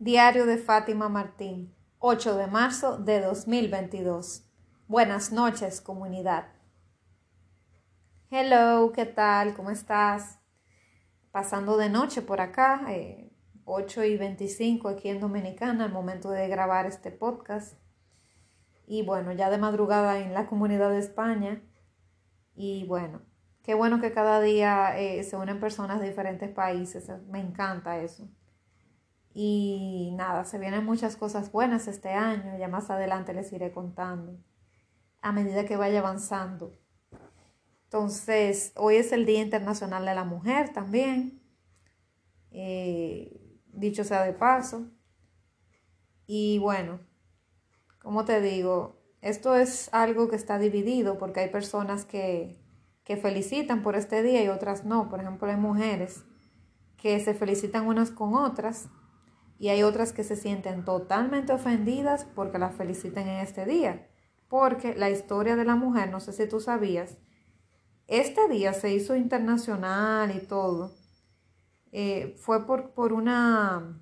Diario de Fátima Martín, 8 de marzo de 2022. Buenas noches, comunidad. Hello, ¿qué tal? ¿Cómo estás? Pasando de noche por acá, 8:25 aquí en Dominicana, al momento de grabar este podcast. Y bueno, ya de madrugada en la comunidad de España. Y bueno, qué bueno que cada día se unen personas de diferentes países. Me encanta eso. Y nada, se vienen muchas cosas buenas este año, ya más adelante les iré contando, a medida que vaya avanzando. Entonces, hoy es el Día Internacional de la Mujer también, dicho sea de paso. Y bueno, como te digo, esto es algo que está dividido porque hay personas que felicitan por este día y otras no. Por ejemplo, hay mujeres que se felicitan unas con otras. Y hay otras que se sienten totalmente ofendidas porque las felicitan en este día. Porque la historia de la mujer, no sé si tú sabías, este día se hizo internacional y todo. Fue por una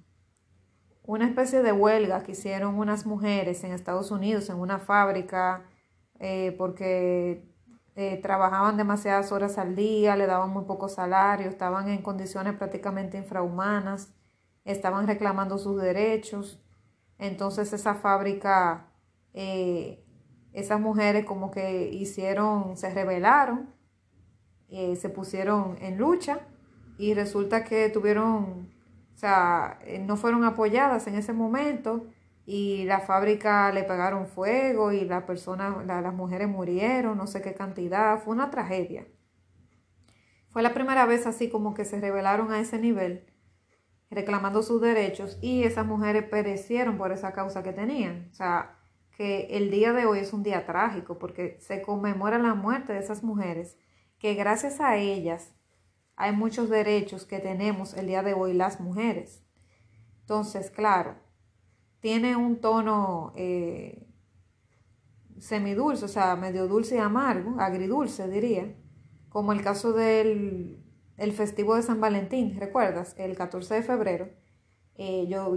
especie de huelga que hicieron unas mujeres en Estados Unidos, en una fábrica, porque trabajaban demasiadas horas al día, le daban muy poco salario, estaban en condiciones prácticamente infrahumanas. Estaban reclamando sus derechos. Entonces esa fábrica, esas mujeres como que se rebelaron, se pusieron en lucha y resulta que no fueron apoyadas en ese momento y la fábrica le pegaron fuego y las mujeres murieron, no sé qué cantidad, fue una tragedia. Fue la primera vez así como que se rebelaron a ese nivel, reclamando sus derechos, y esas mujeres perecieron por esa causa que tenían. O sea, que el día de hoy es un día trágico porque se conmemora la muerte de esas mujeres, que gracias a ellas hay muchos derechos que tenemos el día de hoy las mujeres. Entonces, claro, tiene un tono semidulce, o sea, medio dulce y amargo, agridulce diría, como el caso del... el festivo de San Valentín, ¿recuerdas? El 14 de febrero,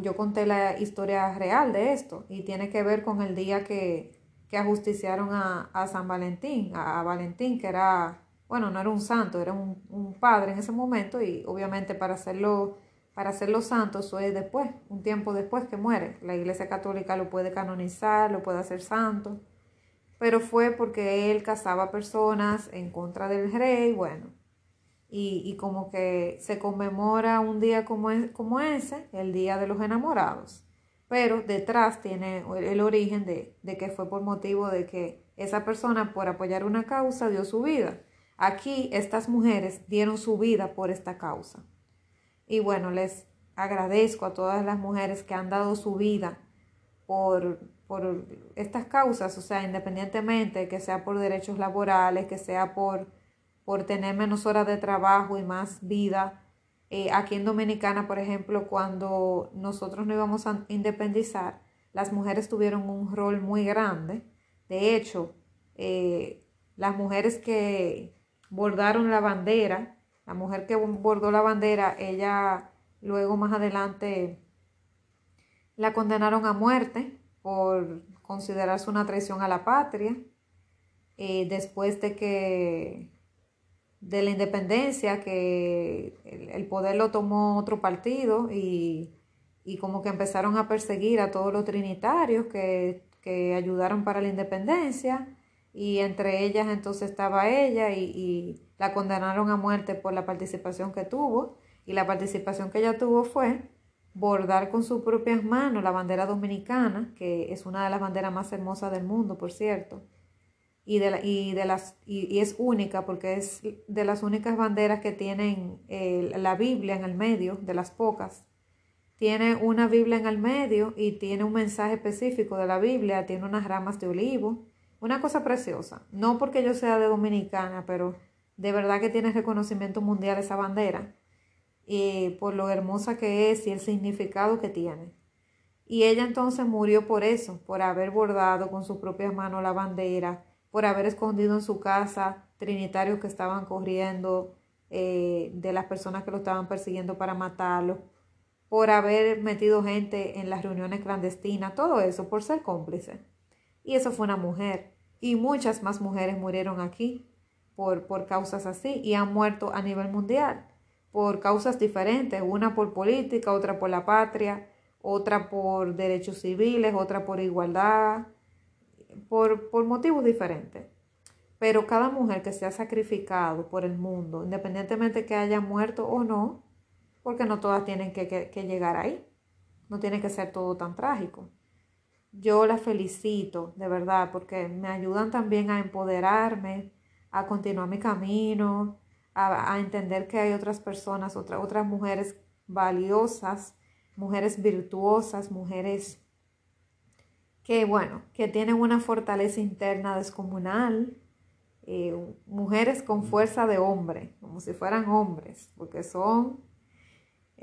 yo conté la historia real de esto y tiene que ver con el día que ajusticiaron a San Valentín, a Valentín, que era, bueno, no era un santo, era un padre en ese momento y obviamente para hacerlo santo eso es después, un tiempo después que muere. La Iglesia Católica lo puede canonizar, lo puede hacer santo, pero fue porque él cazaba personas en contra del rey, bueno. Y como que se conmemora un día como ese, el Día de los Enamorados. Pero detrás tiene el origen de que fue por motivo de que esa persona, por apoyar una causa, dio su vida. Aquí estas mujeres dieron su vida por esta causa. Y bueno, les agradezco a todas las mujeres que han dado su vida por estas causas. O sea, independientemente que sea por derechos laborales, que sea por tener menos horas de trabajo y más vida. Aquí en Dominicana, por ejemplo, cuando nosotros nos íbamos a independizar, las mujeres tuvieron un rol muy grande. De hecho, las mujeres que bordaron la bandera, la mujer que bordó la bandera, ella luego más adelante la condenaron a muerte por considerarse una traición a la patria. Después de la independencia, que el poder lo tomó otro partido y como que empezaron a perseguir a todos los trinitarios que ayudaron para la independencia, y entre ellas entonces estaba ella y la condenaron a muerte por la participación que tuvo, y la participación que ella tuvo fue bordar con sus propias manos la bandera dominicana, que es una de las banderas más hermosas del mundo, por cierto. Y es única porque es de las únicas banderas que tienen la Biblia en el medio, de las pocas. Tiene una Biblia en el medio y tiene un mensaje específico de la Biblia, tiene unas ramas de olivo, una cosa preciosa. No porque yo sea de Dominicana, pero de verdad que tiene reconocimiento mundial esa bandera, por lo hermosa que es y el significado que tiene. Y ella entonces murió por eso, por haber bordado con sus propias manos la bandera, por haber escondido en su casa trinitarios que estaban corriendo de las personas que lo estaban persiguiendo para matarlo, por haber metido gente en las reuniones clandestinas, todo eso, por ser cómplice. Y eso fue una mujer. Y muchas más mujeres murieron aquí por causas así, y han muerto a nivel mundial por causas diferentes, una por política, otra por la patria, otra por derechos civiles, otra por igualdad, por motivos diferentes. Pero cada mujer que se ha sacrificado por el mundo, independientemente que haya muerto o no, porque no todas tienen que llegar ahí, no tiene que ser todo tan trágico. Yo las felicito, de verdad, porque me ayudan también a empoderarme, a continuar mi camino, a entender que hay otras personas, otras mujeres valiosas, mujeres virtuosas, mujeres que, bueno, que tienen una fortaleza interna descomunal, mujeres con fuerza de hombre, como si fueran hombres, porque son, o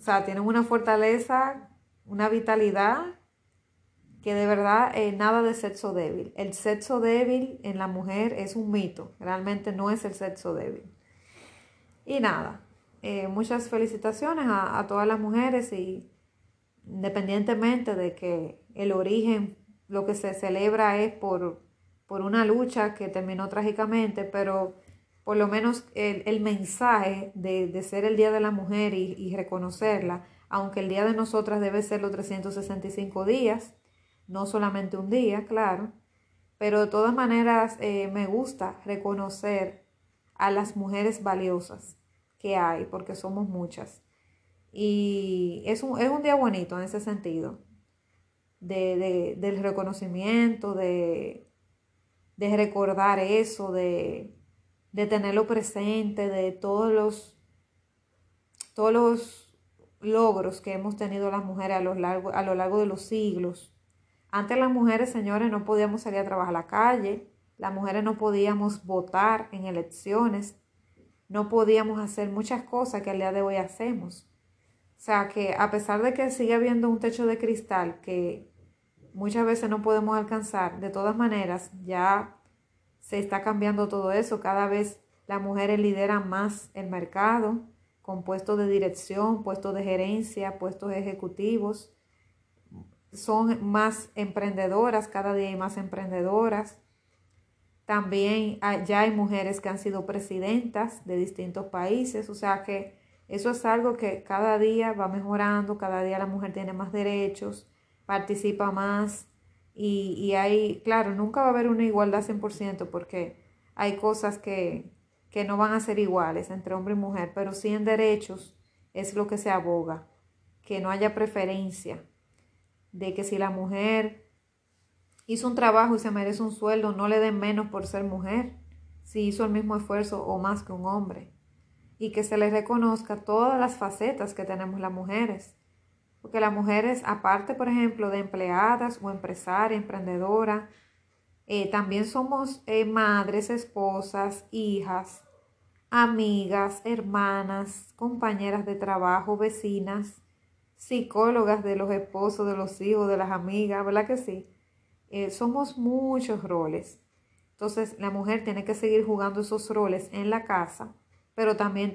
sea, tienen una fortaleza, una vitalidad, que de verdad nada de sexo débil. El sexo débil en la mujer es un mito. Realmente no es el sexo débil. Y nada, muchas felicitaciones a todas las mujeres, y independientemente de que el origen, lo que se celebra es por una lucha que terminó trágicamente, pero por lo menos el mensaje de ser el Día de la Mujer y reconocerla, aunque el Día de Nosotras debe ser los 365 días, no solamente un día, claro, pero de todas maneras me gusta reconocer a las mujeres valiosas que hay, porque somos muchas. Y es un día bonito en ese sentido, del reconocimiento, de recordar eso, de tenerlo presente, de todos los logros que hemos tenido las mujeres a lo largo de los siglos. Antes las mujeres, señores, no podíamos salir a trabajar a la calle, las mujeres no podíamos votar en elecciones, no podíamos hacer muchas cosas que al día de hoy hacemos. O sea que a pesar de que sigue habiendo un techo de cristal que muchas veces no podemos alcanzar, de todas maneras ya se está cambiando todo eso. Cada vez las mujeres lideran más el mercado, con puestos de dirección, puestos de gerencia, puestos ejecutivos. Son más emprendedoras, cada día hay más emprendedoras. También ya hay mujeres que han sido presidentas de distintos países. O sea que eso es algo que cada día va mejorando, cada día la mujer tiene más derechos, participa más. Y hay, claro, nunca va a haber una igualdad 100% porque hay cosas que no van a ser iguales entre hombre y mujer, pero sí en derechos es lo que se aboga, que no haya preferencia. De que si la mujer hizo un trabajo y se merece un sueldo, no le den menos por ser mujer, si hizo el mismo esfuerzo o más que un hombre. Y que se les reconozca todas las facetas que tenemos las mujeres. Porque las mujeres, aparte, por ejemplo, de empleadas o empresarias, emprendedoras, también somos madres, esposas, hijas, amigas, hermanas, compañeras de trabajo, vecinas, psicólogas de los esposos, de los hijos, de las amigas, ¿verdad que sí? Somos muchos roles. Entonces la mujer tiene que seguir jugando esos roles en la casa, pero también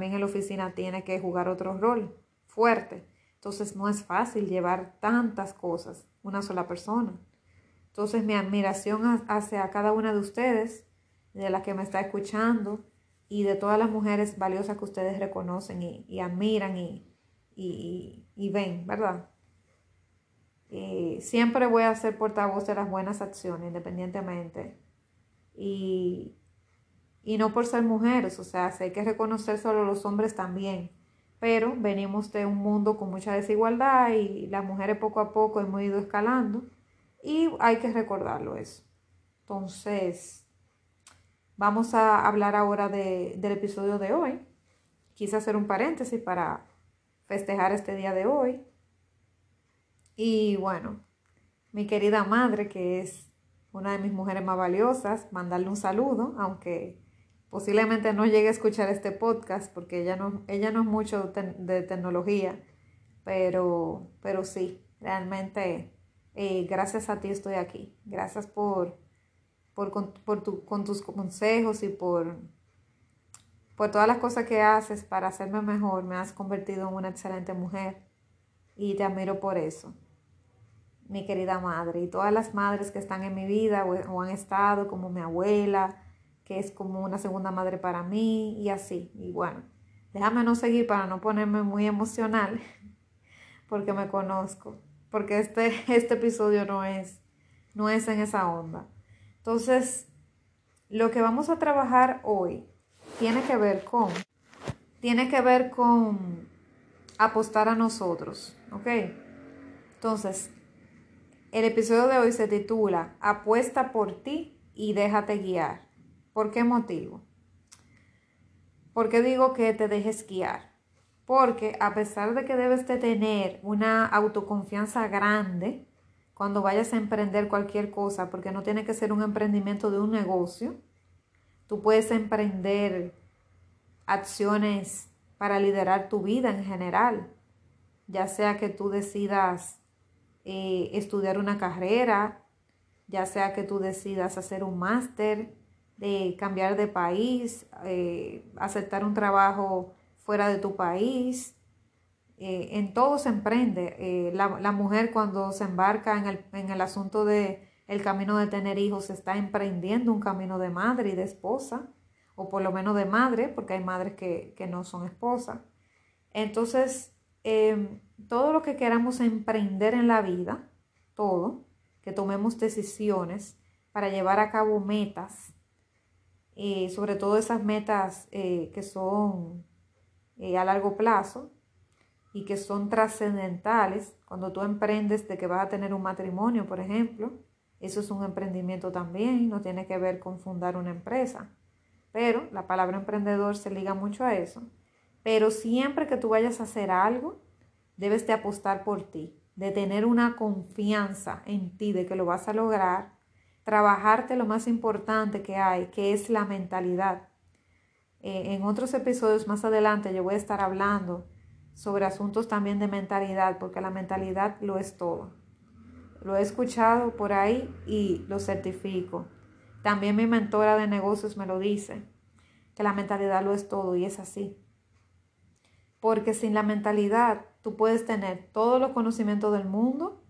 en la oficina tiene que jugar otro rol fuerte. Entonces no es fácil llevar tantas cosas una sola persona. Entonces mi admiración hacia cada una de ustedes, de las que me está escuchando, y de todas las mujeres valiosas que ustedes reconocen y admiran y ven, ¿verdad? Siempre voy a ser portavoz de las buenas acciones, independientemente. Y no por ser mujeres, o sea, hay que reconocer solo los hombres también. Pero venimos de un mundo con mucha desigualdad y las mujeres poco a poco hemos ido escalando. Y hay que recordarlo eso. Entonces, vamos a hablar ahora del episodio de hoy. Quise hacer un paréntesis para festejar este día de hoy. Y bueno, mi querida madre, que es una de mis mujeres más valiosas, mandarle un saludo, aunque posiblemente no llegue a escuchar este podcast porque ella no es mucho de tecnología, pero sí, realmente gracias a ti estoy aquí. Gracias por tus consejos y por Por todas las cosas que haces para hacerme mejor, me has convertido en una excelente mujer y te admiro por eso, mi querida madre. Y todas las madres que están en mi vida o han estado, como mi abuela, que es como una segunda madre para mí, y así. Y bueno, déjame no seguir para no ponerme muy emocional, porque me conozco, porque este episodio no es en esa onda. Entonces, lo que vamos a trabajar hoy tiene que ver con apostar a nosotros, ¿ok? Entonces, el episodio de hoy se titula Apuesta por ti y déjate guiar. ¿Por qué motivo? ¿Por qué digo que te dejes guiar? Porque a pesar de que debes de tener una autoconfianza grande cuando vayas a emprender cualquier cosa, porque no tiene que ser un emprendimiento de un negocio, tú puedes emprender acciones para liderar tu vida en general, ya sea que tú decidas estudiar una carrera, ya sea que tú decidas hacer un máster, cambiar de país, aceptar un trabajo fuera de tu país. En todo se emprende. La mujer cuando se embarca en el asunto del camino de tener hijos, está emprendiendo un camino de madre y de esposa, o por lo menos de madre, porque hay madres que no son esposas. Entonces, todo lo que queramos emprender en la vida, todo, que tomemos decisiones para llevar a cabo metas, sobre todo esas metas que son a largo plazo y que son trascendentales. Cuando tú emprendes de que vas a tener un matrimonio, por ejemplo, eso es un emprendimiento también, no tiene que ver con fundar una empresa, pero la palabra emprendedor se liga mucho a eso. Pero siempre que tú vayas a hacer algo, debes de apostar por ti, de tener una confianza en ti de que lo vas a lograr, trabajarte lo más importante que hay, que es la mentalidad. En otros episodios más adelante yo voy a estar hablando sobre asuntos también de mentalidad, porque la mentalidad lo es todo. Lo he escuchado por ahí y lo certifico. También mi mentora de negocios me lo dice, que la mentalidad lo es todo, y es así. Porque sin la mentalidad tú puedes tener todos los conocimientos del mundo,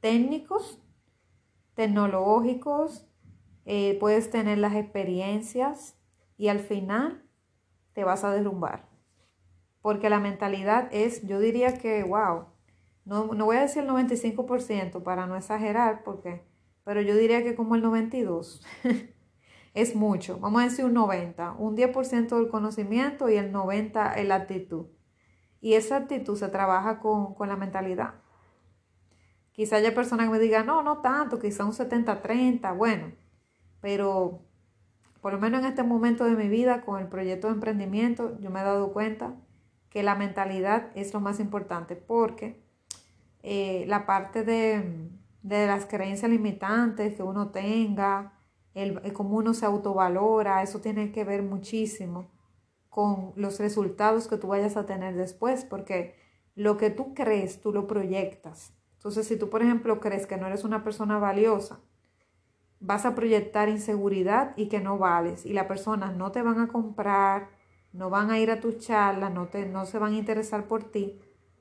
técnicos, tecnológicos, puedes tener las experiencias y al final te vas a derrumbar. Porque la mentalidad es, yo diría que, wow, no voy a decir el 95% para no exagerar, porque... pero yo diría que como el 92% es mucho. Vamos a decir un 90%, un 10% del conocimiento y el 90% la actitud. Y esa actitud se trabaja con la mentalidad. Quizá haya personas que me digan, no tanto, quizá un 70-30, bueno. Pero por lo menos en este momento de mi vida, con el proyecto de emprendimiento, yo me he dado cuenta que la mentalidad es lo más importante, porque la parte de las creencias limitantes que uno tenga, cómo uno se autovalora, eso tiene que ver muchísimo con los resultados que tú vayas a tener después, porque lo que tú crees, tú lo proyectas. Entonces, si tú, por ejemplo, crees que no eres una persona valiosa, vas a proyectar inseguridad y que no vales, y las personas no te van a comprar, no van a ir a tus charlas, no se van a interesar por ti,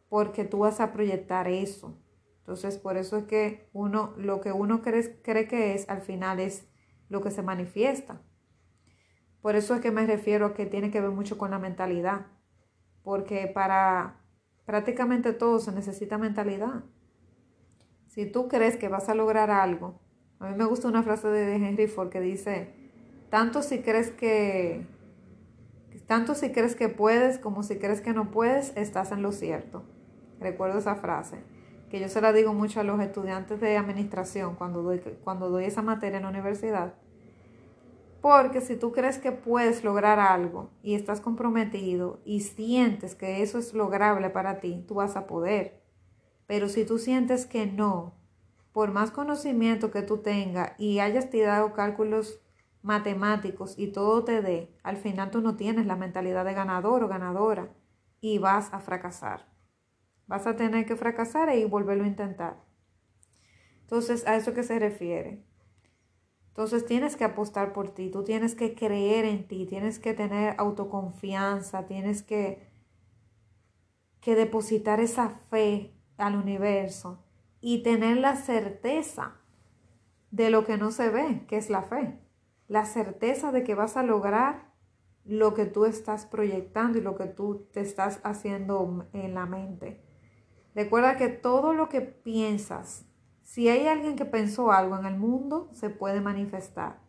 porque tú vas a proyectar eso. Entonces, por eso es que lo que uno cree que es, al final es lo que se manifiesta. Por eso es que me refiero a que tiene que ver mucho con la mentalidad, porque para prácticamente todo se necesita mentalidad. Si tú crees que vas a lograr algo, a mí me gusta una frase de Henry Ford que dice, tanto si crees que puedes como si crees que no puedes, estás en lo cierto. Recuerdo esa frase, que yo se la digo mucho a los estudiantes de administración cuando doy esa materia en la universidad. Porque si tú crees que puedes lograr algo y estás comprometido y sientes que eso es lograble para ti, tú vas a poder. Pero si tú sientes que no, por más conocimiento que tú tengas y hayas tirado cálculos matemáticos y todo te dé, al final tú no tienes la mentalidad de ganador o ganadora y vas a fracasar. Vas a tener que fracasar y volverlo a intentar. Entonces, a eso que se refiere. Entonces tienes que apostar por ti, tú tienes que creer en ti, tienes que tener autoconfianza, tienes que depositar esa fe al universo y tener la certeza de lo que no se ve, que es la fe. La certeza de que vas a lograr lo que tú estás proyectando y lo que tú te estás haciendo en la mente. Recuerda que todo lo que piensas, si hay alguien que pensó algo en el mundo, se puede manifestar.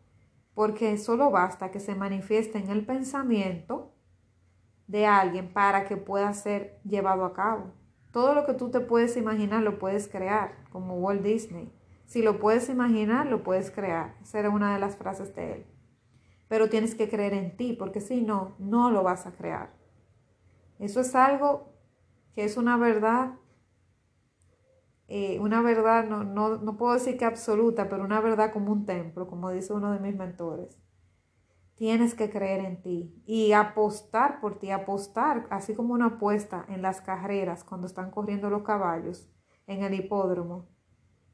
Porque solo basta que se manifieste en el pensamiento de alguien para que pueda ser llevado a cabo. Todo lo que tú te puedes imaginar lo puedes crear, como Walt Disney. Si lo puedes imaginar, lo puedes crear. Esa era una de las frases de él. Pero tienes que creer en ti, porque si no, no lo vas a crear. Eso es algo que es una verdad no puedo decir que absoluta, pero una verdad como un templo, como dice uno de mis mentores. Tienes que creer en ti y apostar por ti, apostar, así como una apuesta en las carreras cuando están corriendo los caballos en el hipódromo,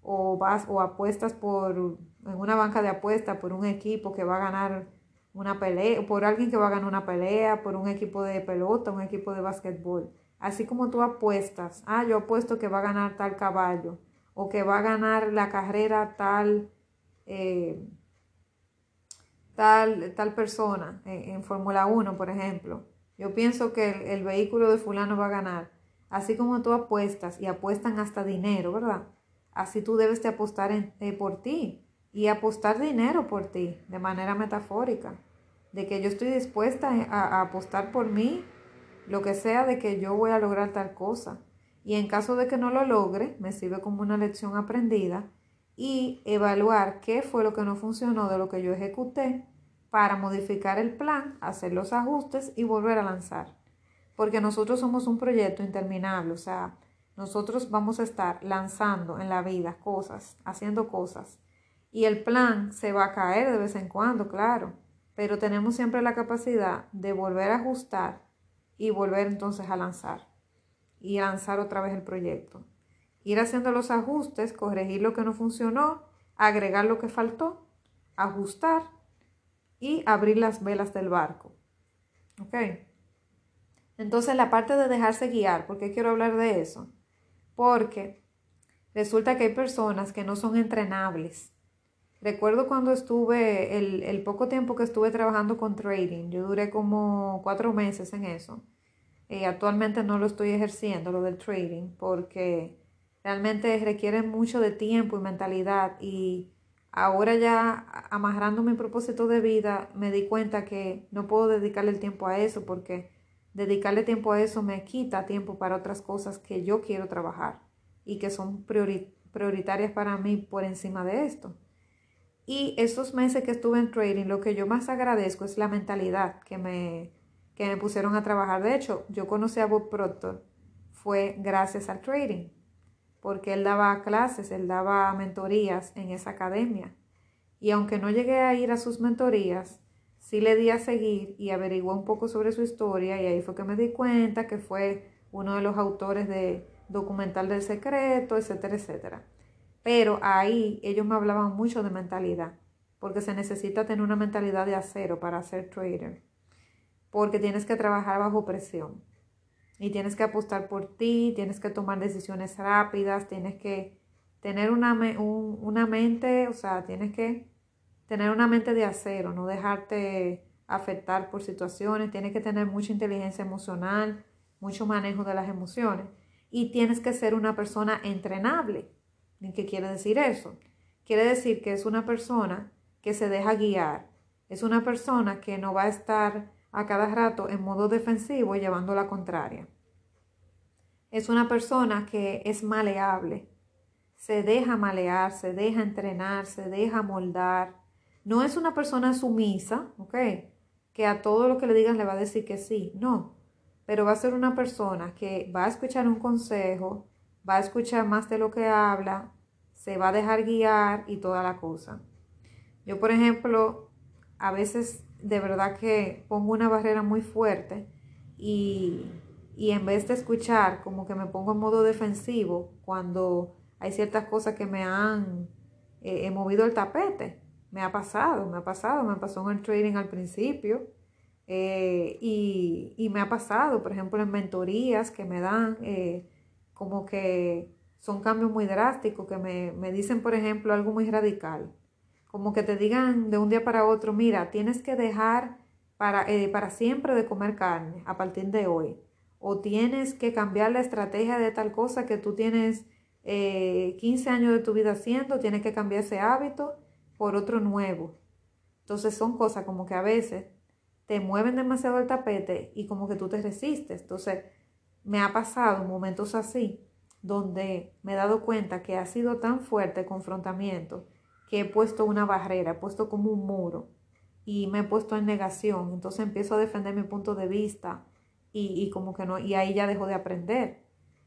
o apuestas en una banca de apuestas por un equipo que va a ganar una pelea, por alguien que va a ganar una pelea, por un equipo de pelota, un equipo de básquetbol. Así como tú apuestas, yo apuesto que va a ganar tal caballo, o que va a ganar la carrera tal persona, en Fórmula 1, por ejemplo. Yo pienso que el vehículo de fulano va a ganar. Así como tú apuestas, y apuestan hasta dinero, ¿verdad? Así tú debes de apostar por ti, y apostar dinero por ti, de manera metafórica, de que yo estoy dispuesta a apostar por mí, lo que sea, de que yo voy a lograr tal cosa. Y en caso de que no lo logre, me sirve como una lección aprendida, y evaluar qué fue lo que no funcionó de lo que yo ejecuté para modificar el plan, hacer los ajustes y volver a lanzar. Porque nosotros somos un proyecto interminable, o sea, nosotros vamos a estar lanzando en la vida cosas, haciendo cosas. Y el plan se va a caer de vez en cuando, claro, pero tenemos siempre la capacidad de volver a ajustar y volver entonces a lanzar. Y lanzar otra vez el proyecto. Ir haciendo los ajustes, corregir lo que no funcionó, agregar lo que faltó, ajustar y abrir las velas del barco. ¿Ok? Entonces la parte de dejarse guiar, ¿por qué quiero hablar de eso? Porque resulta que hay personas que no son entrenables. Recuerdo cuando estuve, el poco tiempo que estuve trabajando con trading, yo duré como 4 meses en eso. Actualmente no lo estoy ejerciendo, lo del trading, porque realmente requiere mucho de tiempo y mentalidad, y ahora ya amarrando mi propósito de vida me di cuenta que no puedo dedicarle el tiempo a eso, porque dedicarle tiempo a eso me quita tiempo para otras cosas que yo quiero trabajar y que son prioritarias para mí por encima de esto. Y esos meses que estuve en trading, lo que yo más agradezco es la mentalidad que me pusieron a trabajar. De hecho, yo conocí a Bob Proctor, fue gracias al trading, porque él daba clases, él daba mentorías en esa academia. Y aunque no llegué a ir a sus mentorías, sí le di a seguir y averigué un poco sobre su historia, y ahí fue que me di cuenta que fue uno de los autores de documental del secreto, etcétera, etcétera. Pero ahí ellos me hablaban mucho de mentalidad, porque se necesita tener una mentalidad de acero para ser trader, porque tienes que trabajar bajo presión. Y tienes que apostar por ti, tienes que tomar decisiones rápidas, tienes que tener una mente, o sea, tienes que tener una mente de acero, no dejarte afectar por situaciones, tienes que tener mucha inteligencia emocional, mucho manejo de las emociones, y tienes que ser una persona entrenable. ¿Qué quiere decir eso? Quiere decir que es una persona que se deja guiar, es una persona que no va a estar a cada rato en modo defensivo llevando la contraria. Es una persona que es maleable, se deja malear, se deja entrenar, se deja moldar. No es una persona sumisa, ¿ok? Que a todo lo que le digas le va a decir que sí, no. Pero va a ser una persona que va a escuchar un consejo, va a escuchar más de lo que habla, se va a dejar guiar y toda la cosa. Yo, por ejemplo, a veces de verdad que pongo una barrera muy fuerte y en vez de escuchar, como que me pongo en modo defensivo cuando hay ciertas cosas que me han movido el tapete. me ha pasó en el trading al principio y me ha pasado, por ejemplo, en mentorías que me dan, como que son cambios muy drásticos, que me dicen, por ejemplo, algo muy radical, como que te digan de un día para otro, mira, tienes que dejar para siempre de comer carne a partir de hoy, o tienes que cambiar la estrategia de tal cosa que tú tienes 15 años de tu vida haciendo, tienes que cambiar ese hábito por otro nuevo. Entonces son cosas como que a veces te mueven demasiado el tapete y como que tú te resistes. Entonces me ha pasado momentos así donde me he dado cuenta que ha sido tan fuerte el confrontamiento que he puesto una barrera, he puesto como un muro y me he puesto en negación. Entonces empiezo a defender mi punto de vista y como que no, y ahí ya dejo de aprender.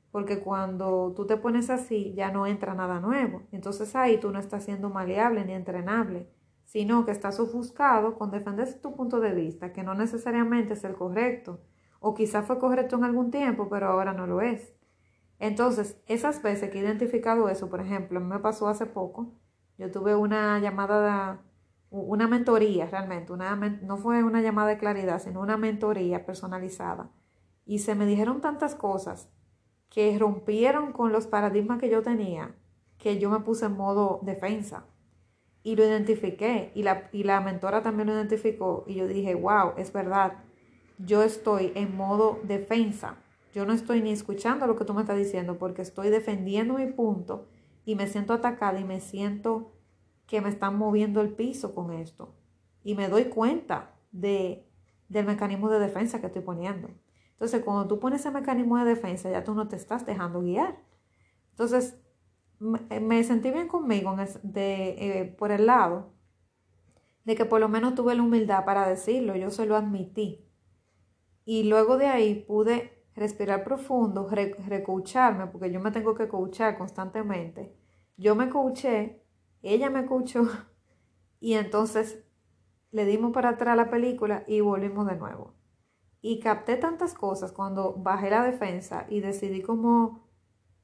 Porque cuando tú te pones así, ya no entra nada nuevo. Entonces ahí tú no estás siendo maleable ni entrenable, sino que estás ofuscado con defender tu punto de vista, que no necesariamente es el correcto. O quizás fue correcto en algún tiempo, pero ahora no lo es. Entonces, esas veces que he identificado eso, por ejemplo, me pasó hace poco. Yo tuve una llamada, una mentoría realmente. No fue una llamada de claridad, sino una mentoría personalizada. Y se me dijeron tantas cosas que rompieron con los paradigmas que yo tenía, que yo me puse en modo defensa y lo identifiqué, y la mentora también lo identificó, y yo dije, wow, es verdad, yo estoy en modo defensa, yo no estoy ni escuchando lo que tú me estás diciendo, porque estoy defendiendo mi punto y me siento atacada y me siento que me están moviendo el piso con esto, y me doy cuenta del mecanismo de defensa que estoy poniendo. Entonces, cuando tú pones ese mecanismo de defensa, ya tú no te estás dejando guiar. Entonces, me sentí bien conmigo por el lado de que por lo menos tuve la humildad para decirlo, yo se lo admití. Y luego de ahí pude respirar profundo, recoacharme, porque yo me tengo que coachar constantemente. Yo me coaché, ella me coachó, y entonces le dimos para atrás la película y volvimos de nuevo. Y capté tantas cosas cuando bajé la defensa y decidí como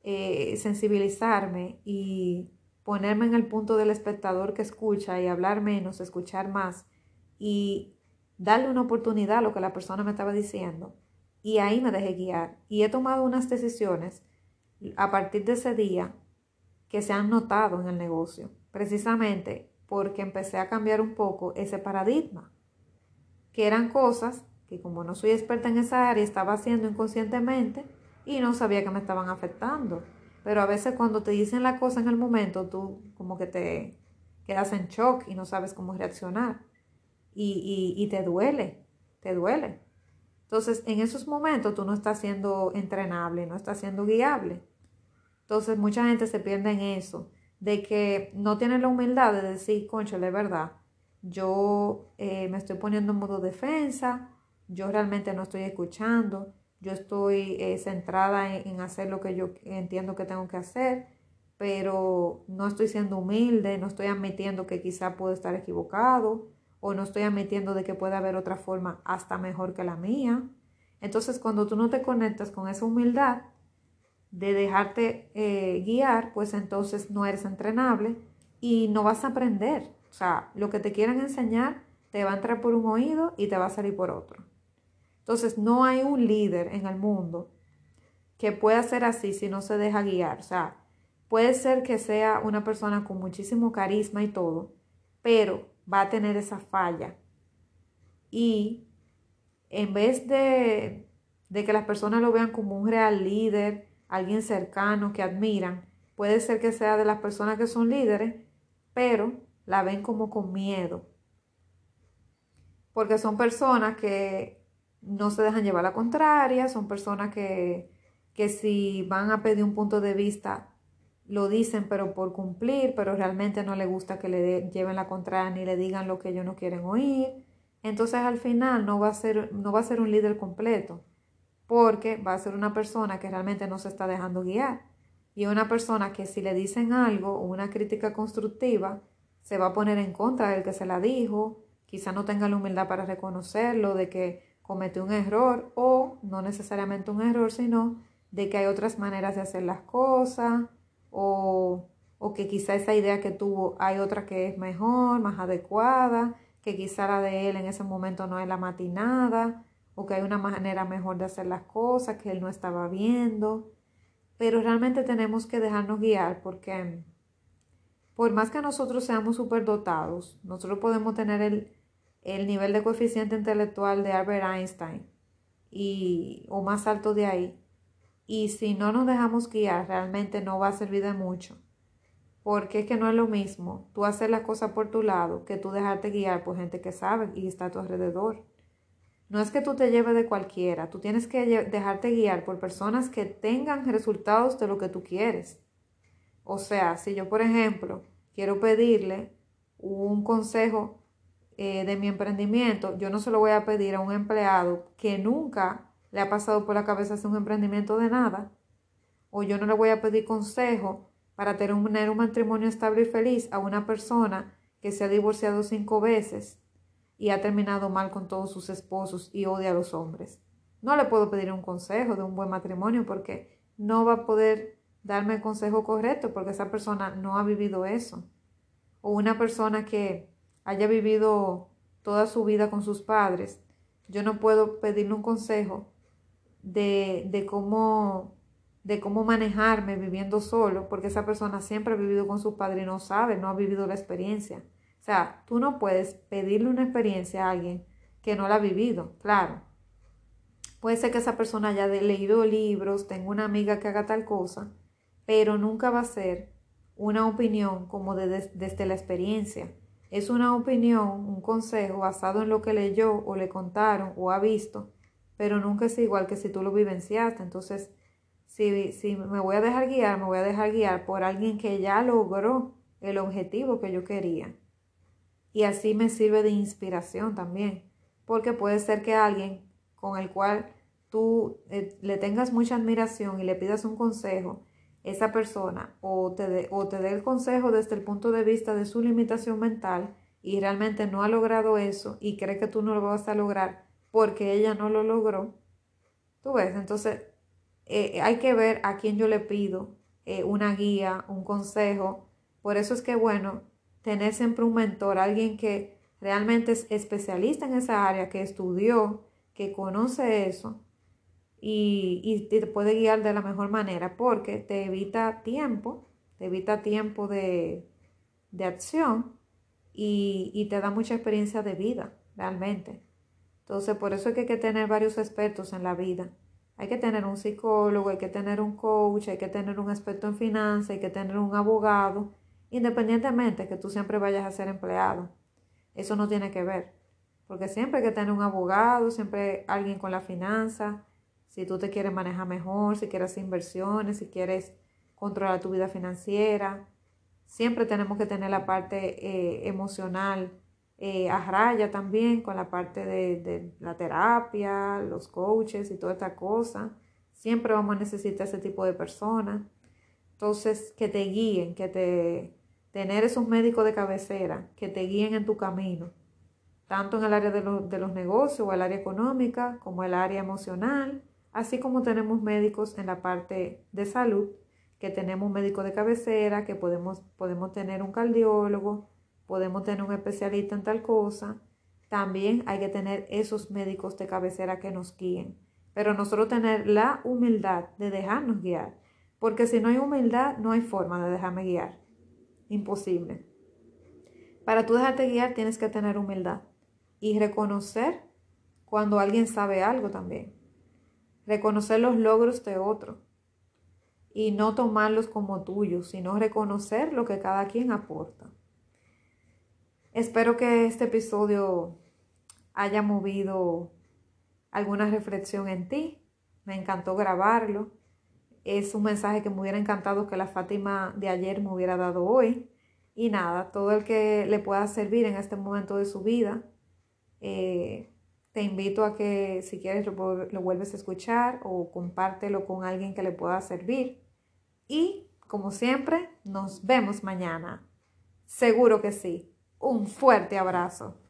sensibilizarme y ponerme en el punto del espectador que escucha y hablar menos, escuchar más y darle una oportunidad a lo que la persona me estaba diciendo. Y ahí me dejé guiar. Y he tomado unas decisiones a partir de ese día que se han notado en el negocio, precisamente porque empecé a cambiar un poco ese paradigma, que eran cosas que como no soy experta en esa área, estaba haciendo inconscientemente y no sabía que me estaban afectando. Pero a veces cuando te dicen la cosa en el momento, tú como que te quedas en shock y no sabes cómo reaccionar. Y te duele. Entonces, en esos momentos tú no estás siendo entrenable, no estás siendo guiable. Entonces, mucha gente se pierde en eso, de que no tienen la humildad de decir, cónchale, es verdad, yo me estoy poniendo en modo defensa, yo realmente no estoy escuchando, yo estoy centrada en hacer lo que yo entiendo que tengo que hacer, pero no estoy siendo humilde, no estoy admitiendo que quizá puedo estar equivocado, o no estoy admitiendo de que puede haber otra forma hasta mejor que la mía. Entonces, cuando tú no te conectas con esa humildad de dejarte guiar, pues entonces no eres entrenable y no vas a aprender. O sea, lo que te quieran enseñar te va a entrar por un oído y te va a salir por otro. Entonces, no hay un líder en el mundo que pueda ser así si no se deja guiar. O sea, puede ser que sea una persona con muchísimo carisma y todo, pero va a tener esa falla. Y en vez de que las personas lo vean como un real líder, alguien cercano que admiran, puede ser que sea de las personas que son líderes, pero la ven como con miedo. Porque son personas que no se dejan llevar la contraria, son personas que si van a pedir un punto de vista lo dicen pero por cumplir, pero realmente no les gusta que lleven la contraria ni le digan lo que ellos no quieren oír. Entonces al final no va a ser un líder completo, porque va a ser una persona que realmente no se está dejando guiar. Y una persona que si le dicen algo o una crítica constructiva se va a poner en contra del que se la dijo, quizá no tenga la humildad para reconocerlo, de que cometió un error, o no necesariamente un error, sino de que hay otras maneras de hacer las cosas, o o que quizá esa idea que tuvo hay otra que es mejor, más adecuada, que quizá la de él en ese momento no es la matinada, o que hay una manera mejor de hacer las cosas que él no estaba viendo. Pero realmente tenemos que dejarnos guiar, porque por más que nosotros seamos superdotados, nosotros podemos tener el nivel de coeficiente intelectual de Albert Einstein o más alto de ahí, y si no nos dejamos guiar realmente no va a servir de mucho, porque es que no es lo mismo tú hacer las cosas por tu lado que tú dejarte guiar por gente que sabe y está a tu alrededor. No es que tú te lleves de cualquiera, tú tienes que dejarte guiar por personas que tengan resultados de lo que tú quieres. O sea, si yo, por ejemplo, quiero pedirle un consejo de mi emprendimiento, yo no se lo voy a pedir a un empleado que nunca le ha pasado por la cabeza hacer un emprendimiento de nada, o yo no le voy a pedir consejo para tener un matrimonio estable y feliz a una persona que se ha divorciado 5 veces y ha terminado mal con todos sus esposos y odia a los hombres. No le puedo pedir un consejo de un buen matrimonio porque no va a poder darme el consejo correcto, porque esa persona no ha vivido eso. O una persona que haya vivido toda su vida con sus padres, yo no puedo pedirle un consejo de cómo manejarme viviendo solo, porque esa persona siempre ha vivido con sus padres y no sabe, no ha vivido la experiencia. O sea, tú no puedes pedirle una experiencia a alguien que no la ha vivido, claro. Puede ser que esa persona haya leído libros, tenga una amiga que haga tal cosa, pero nunca va a ser una opinión como desde la experiencia. Es una opinión, un consejo basado en lo que leyó o le contaron o ha visto, pero nunca es igual que si tú lo vivenciaste. Entonces, si me voy a dejar guiar por alguien que ya logró el objetivo que yo quería. Y así me sirve de inspiración también, porque puede ser que alguien con el cual tú le tengas mucha admiración y le pidas un consejo, esa persona o te dé el consejo desde el punto de vista de su limitación mental y realmente no ha logrado eso y cree que tú no lo vas a lograr porque ella no lo logró. Tú ves, entonces hay que ver a quién yo le pido una guía, un consejo. Por eso es que bueno, tener siempre un mentor, alguien que realmente es especialista en esa área, que estudió, que conoce eso y te puede guiar de la mejor manera, porque te evita tiempo de acción y te da mucha experiencia de vida realmente. Entonces, por eso es que hay que tener varios expertos en la vida. Hay que tener un psicólogo, hay que tener un coach, hay que tener un experto en finanzas, hay que tener un abogado. Independientemente que tú siempre vayas a ser empleado, eso no tiene que ver, porque siempre hay que tener un abogado, siempre alguien con la finanza, si tú te quieres manejar mejor, si quieres inversiones, si quieres controlar tu vida financiera, siempre tenemos que tener la parte emocional a raya también, con la parte de la terapia, los coaches y toda esta cosa, siempre vamos a necesitar ese tipo de personas. Entonces, que te guíen, tener esos médicos de cabecera, que te guíen en tu camino, tanto en el área de los negocios o el área económica, como el área emocional, así como tenemos médicos en la parte de salud, que tenemos médicos de cabecera, que podemos tener un cardiólogo, podemos tener un especialista en tal cosa. También hay que tener esos médicos de cabecera que nos guíen, pero nosotros tener la humildad de dejarnos guiar. Porque si no hay humildad, no hay forma de dejarme guiar. Imposible. Para tú dejarte guiar, tienes que tener humildad. Y reconocer cuando alguien sabe algo también. Reconocer los logros de otro. Y no tomarlos como tuyos, sino reconocer lo que cada quien aporta. Espero que este episodio haya movido alguna reflexión en ti. Me encantó grabarlo. Es un mensaje que me hubiera encantado que la Fátima de ayer me hubiera dado hoy. Y nada, todo el que le pueda servir en este momento de su vida, te invito a que si quieres lo vuelves a escuchar o compártelo con alguien que le pueda servir. Y como siempre, nos vemos mañana. Seguro que sí. Un fuerte abrazo.